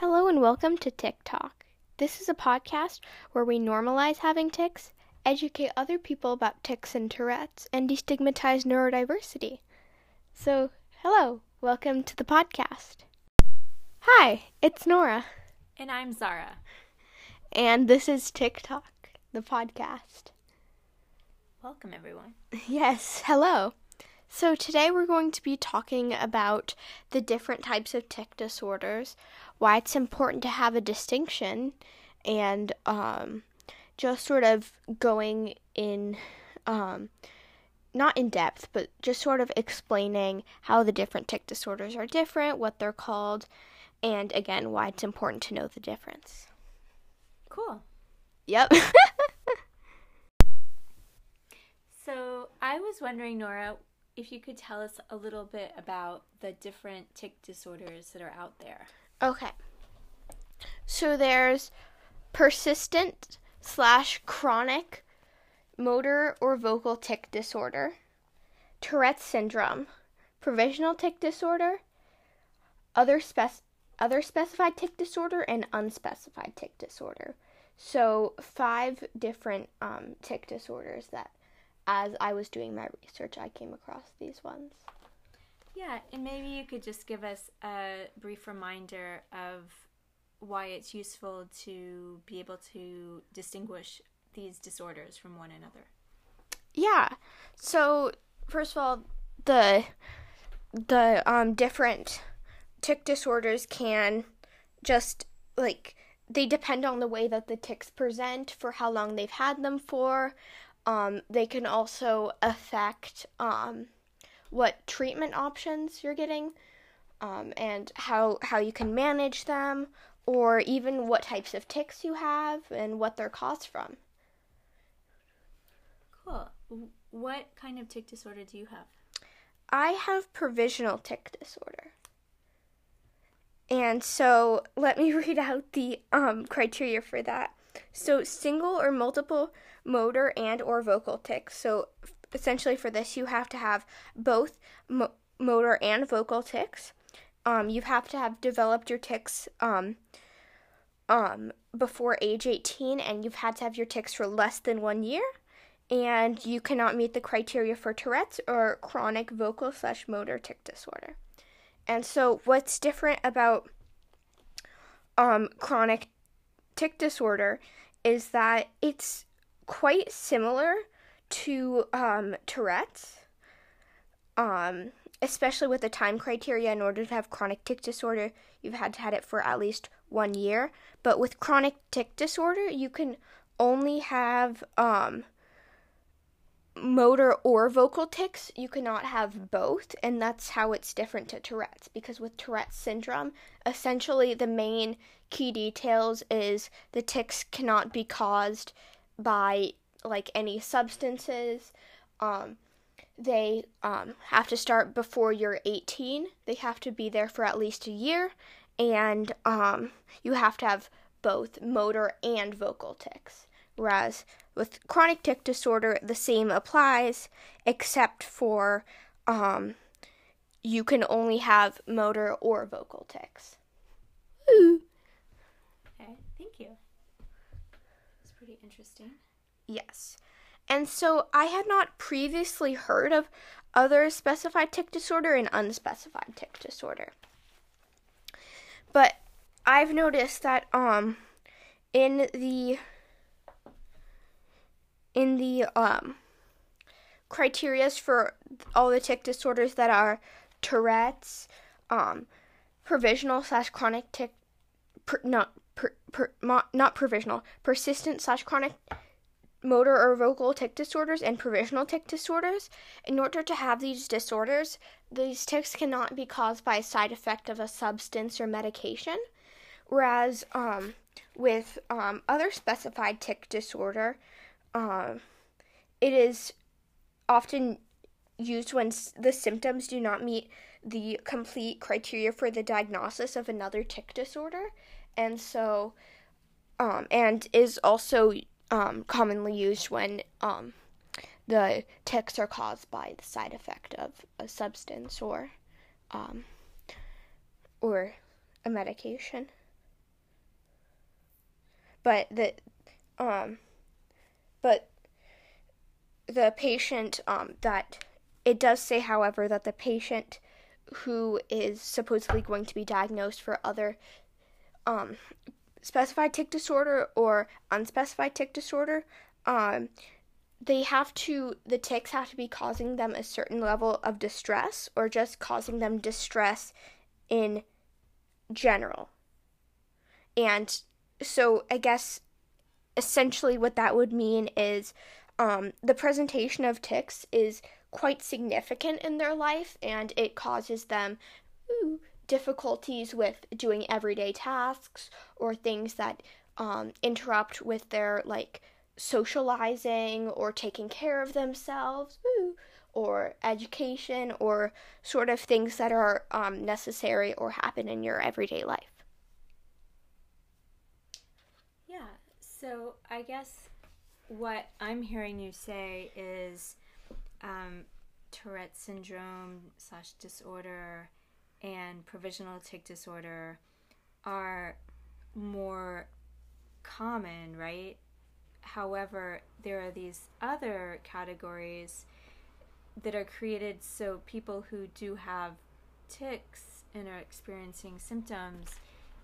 Hello and welcome to Tick Talk. This is a podcast where we normalize having tics, educate other people about tics and Tourette's, and destigmatize neurodiversity. So, hello, welcome to the podcast. Hi, it's Nora. And I'm Zara. And this is Tick Talk, the podcast. Welcome, everyone. Yes, hello. So today we're going to be talking about the different types of tic disorders, why it's important to have a distinction, and just sort of going in, not in depth, but just sort of explaining how the different tic disorders are different, what they're called, and again, why it's important to know the difference. Cool. Yep. So I was wondering, Nora, if you could tell us a little bit about the different tic disorders that are out there. Okay. So there's persistent/chronic motor or vocal tic disorder, Tourette's syndrome, provisional tic disorder, other specified tic disorder, and unspecified tic disorder. So 5 different tic disorders that, as I was doing my research, I came across these ones. Yeah, and maybe you could just give us a brief reminder of why it's useful to be able to distinguish these disorders from one another. Yeah. So, first of all, the different tic disorders can just, like, they depend on the way that the tics present, for how long they've had them for. They can also affect what treatment options you're getting, and how you can manage them, or even what types of tics you have and what they're caused from. Cool. What kind of tic disorder do you have? I have provisional tic disorder. And so let me read out the criteria for that. So single or multiple motor and or vocal tics. So essentially for this, you have to have both motor and vocal tics. You have to have developed your tics before age 18, and you've had to have your tics for less than 1 year. And you cannot meet the criteria for Tourette's or chronic vocal/motor tic disorder. And so what's different about chronic tic disorder is that it's quite similar to Tourette's, especially with the time criteria. In order to have chronic tic disorder, you've had to have it for at least 1 year. But with chronic tic disorder, you can only have motor or vocal tics. You cannot have both, and that's how it's different to Tourette's, because with Tourette's syndrome, essentially the main key details is the tics cannot be caused by, like, any substances. They have to start before you're 18. They have to be there for at least a year, and you have to have both motor and vocal tics. Whereas with chronic tic disorder, the same applies, except for you can only have motor or vocal tics. Ooh. Okay, thank you. That's pretty interesting. Yes. And so I had not previously heard of other specified tic disorder and unspecified tic disorder. But I've noticed that in the criterias for all the tic disorders that are Tourette's, provisional/chronic tic, persistent/chronic motor or vocal tic disorders, and provisional tic disorders, in order to have these disorders, these tics cannot be caused by a side effect of a substance or medication. Whereas with other specified tic disorder, it is often used when the symptoms do not meet the complete criteria for the diagnosis of another tic disorder, and so, and is also commonly used when the tics are caused by the side effect of a substance or a medication. but the patient, that it does say, however, that the patient who is supposedly going to be diagnosed for other, specified tic disorder or unspecified tic disorder, the tics have to be causing them a certain level of distress, or just causing them distress in general. And so I guess essentially what that would mean is, the presentation of tics is quite significant in their life, and it causes them difficulties with doing everyday tasks or things that interrupt with their, like, socializing or taking care of themselves, or education, or sort of things that are necessary or happen in your everyday life. Yeah, so I guess what I'm hearing you say is Tourette's syndrome / disorder and provisional tic disorder are more common, right? However, there are these other categories that are created so people who do have tics and are experiencing symptoms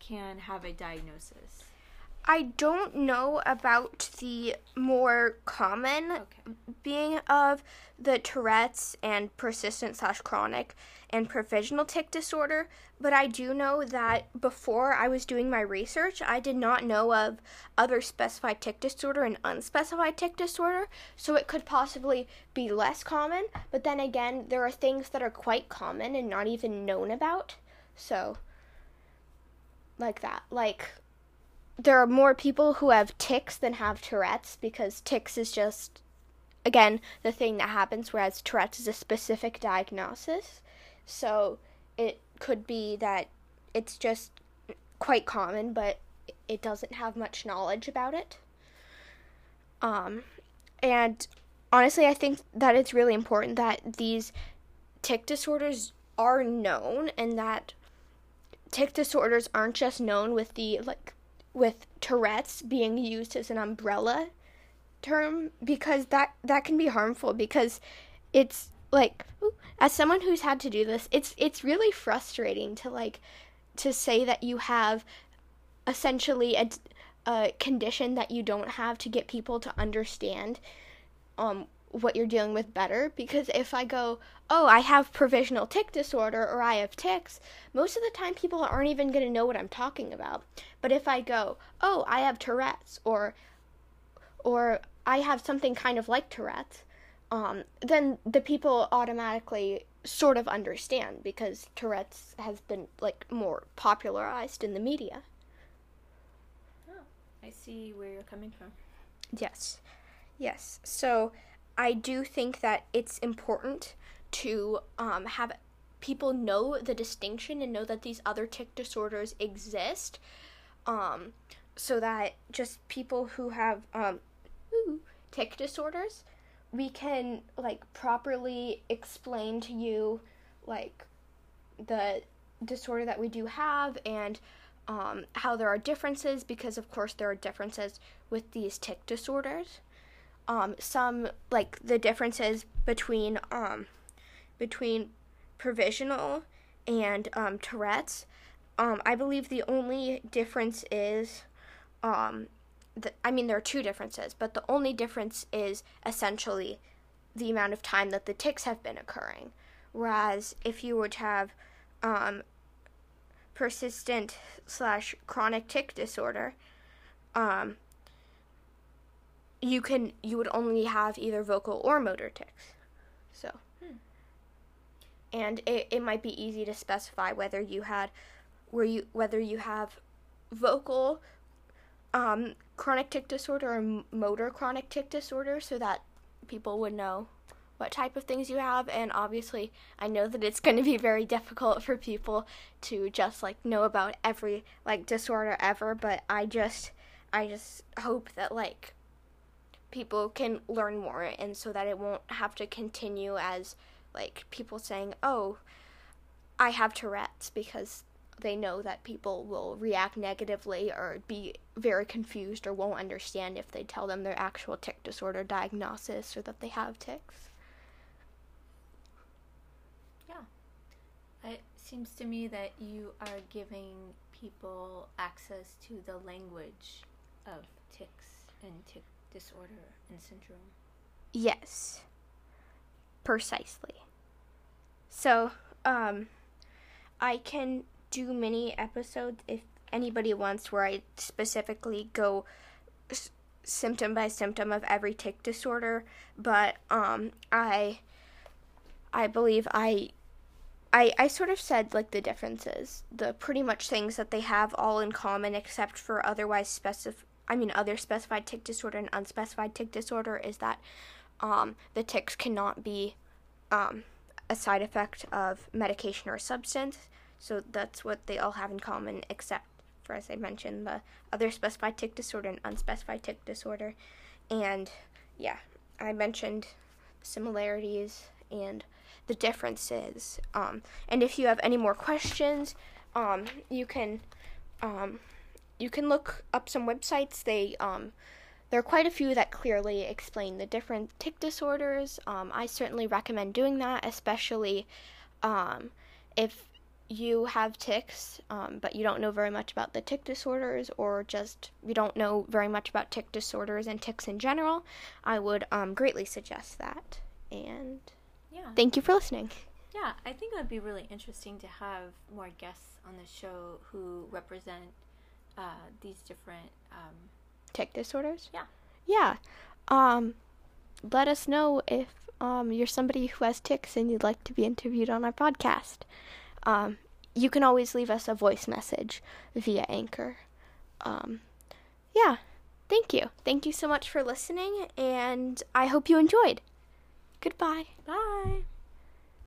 can have a diagnosis. I don't know about the more common being of the Tourette's and persistent / chronic and provisional tic disorder, but I do know that before I was doing my research, I did not know of other specified tic disorder and unspecified tic disorder, so it could possibly be less common, but then again, there are things that are quite common and not even known about, so, like that, like, there are more people who have tics than have Tourette's, because tics is just, again, the thing that happens, whereas Tourette's is a specific diagnosis. So it could be that it's just quite common, but it doesn't have much knowledge about it. And honestly, I think that it's really important that these tic disorders are known, and that tic disorders aren't just known with the, like, with Tourette's being used as an umbrella term, because that can be harmful, because it's, like, as someone who's had to do this, it's really frustrating to say that you have essentially a condition that you don't have, to get people to understand what you're dealing with better, because if I go, oh, I have provisional tic disorder, or I have tics, most of the time people aren't even going to know what I'm talking about. But if I go, oh, I have Tourette's, or I have something kind of like Tourette's, then the people automatically sort of understand, because Tourette's has been, like, more popularized in the media. Oh, I see where you're coming from. Yes. So I do think that it's important to have people know the distinction and know that these other tic disorders exist, so that just people who have tic disorders, we can, like, properly explain to you, like, the disorder that we do have, and how there are differences, because of course there are differences with these tic disorders. Some, like, the differences between provisional and Tourette's. I believe the only difference is, there are two differences, but the only difference is essentially the amount of time that the tics have been occurring. Whereas if you were to have persistent / chronic tic disorder, you would only have either vocal or motor tics. So, and it might be easy to specify whether you have vocal chronic tic disorder or motor chronic tic disorder, so that people would know what type of things you have. And obviously, I know that it's going to be very difficult for people to just, like, know about every, like, disorder ever, but I just hope that, like, people can learn more, and so that it won't have to continue as, like, people saying, oh, I have Tourette's, because they know that people will react negatively or be very confused or won't understand if they tell them their actual tic disorder diagnosis or that they have tics. Yeah. It seems to me that you are giving people access to the language of tics and tic disorder and syndrome. Yes. Precisely. So, I can do mini episodes if anybody wants, where I specifically go symptom by symptom of every tic disorder, but I believe I sort of said, like, the differences, the pretty much things that they have all in common, except for other specified tic disorder and unspecified tic disorder, is that the tics cannot be a side effect of medication or substance. So that's what they all have in common, except for, as I mentioned, the other specified tic disorder and unspecified tic disorder. And yeah, I mentioned similarities and the differences. And if you have any more questions, you can look up some websites. There are quite a few that clearly explain the different tic disorders. I certainly recommend doing that, especially if you have tics, but you don't know very much about the tic disorders, or just you don't know very much about tic disorders and tics in general. I would greatly suggest that. And yeah, thank you for listening. Yeah, I think it would be really interesting to have more guests on the show who represent these different tic disorders. Yeah. Let us know if you're somebody who has tics and you'd like to be interviewed on our podcast. You can always leave us a voice message via Anchor. Thank you so much for listening, and I hope you enjoyed. Goodbye. Bye.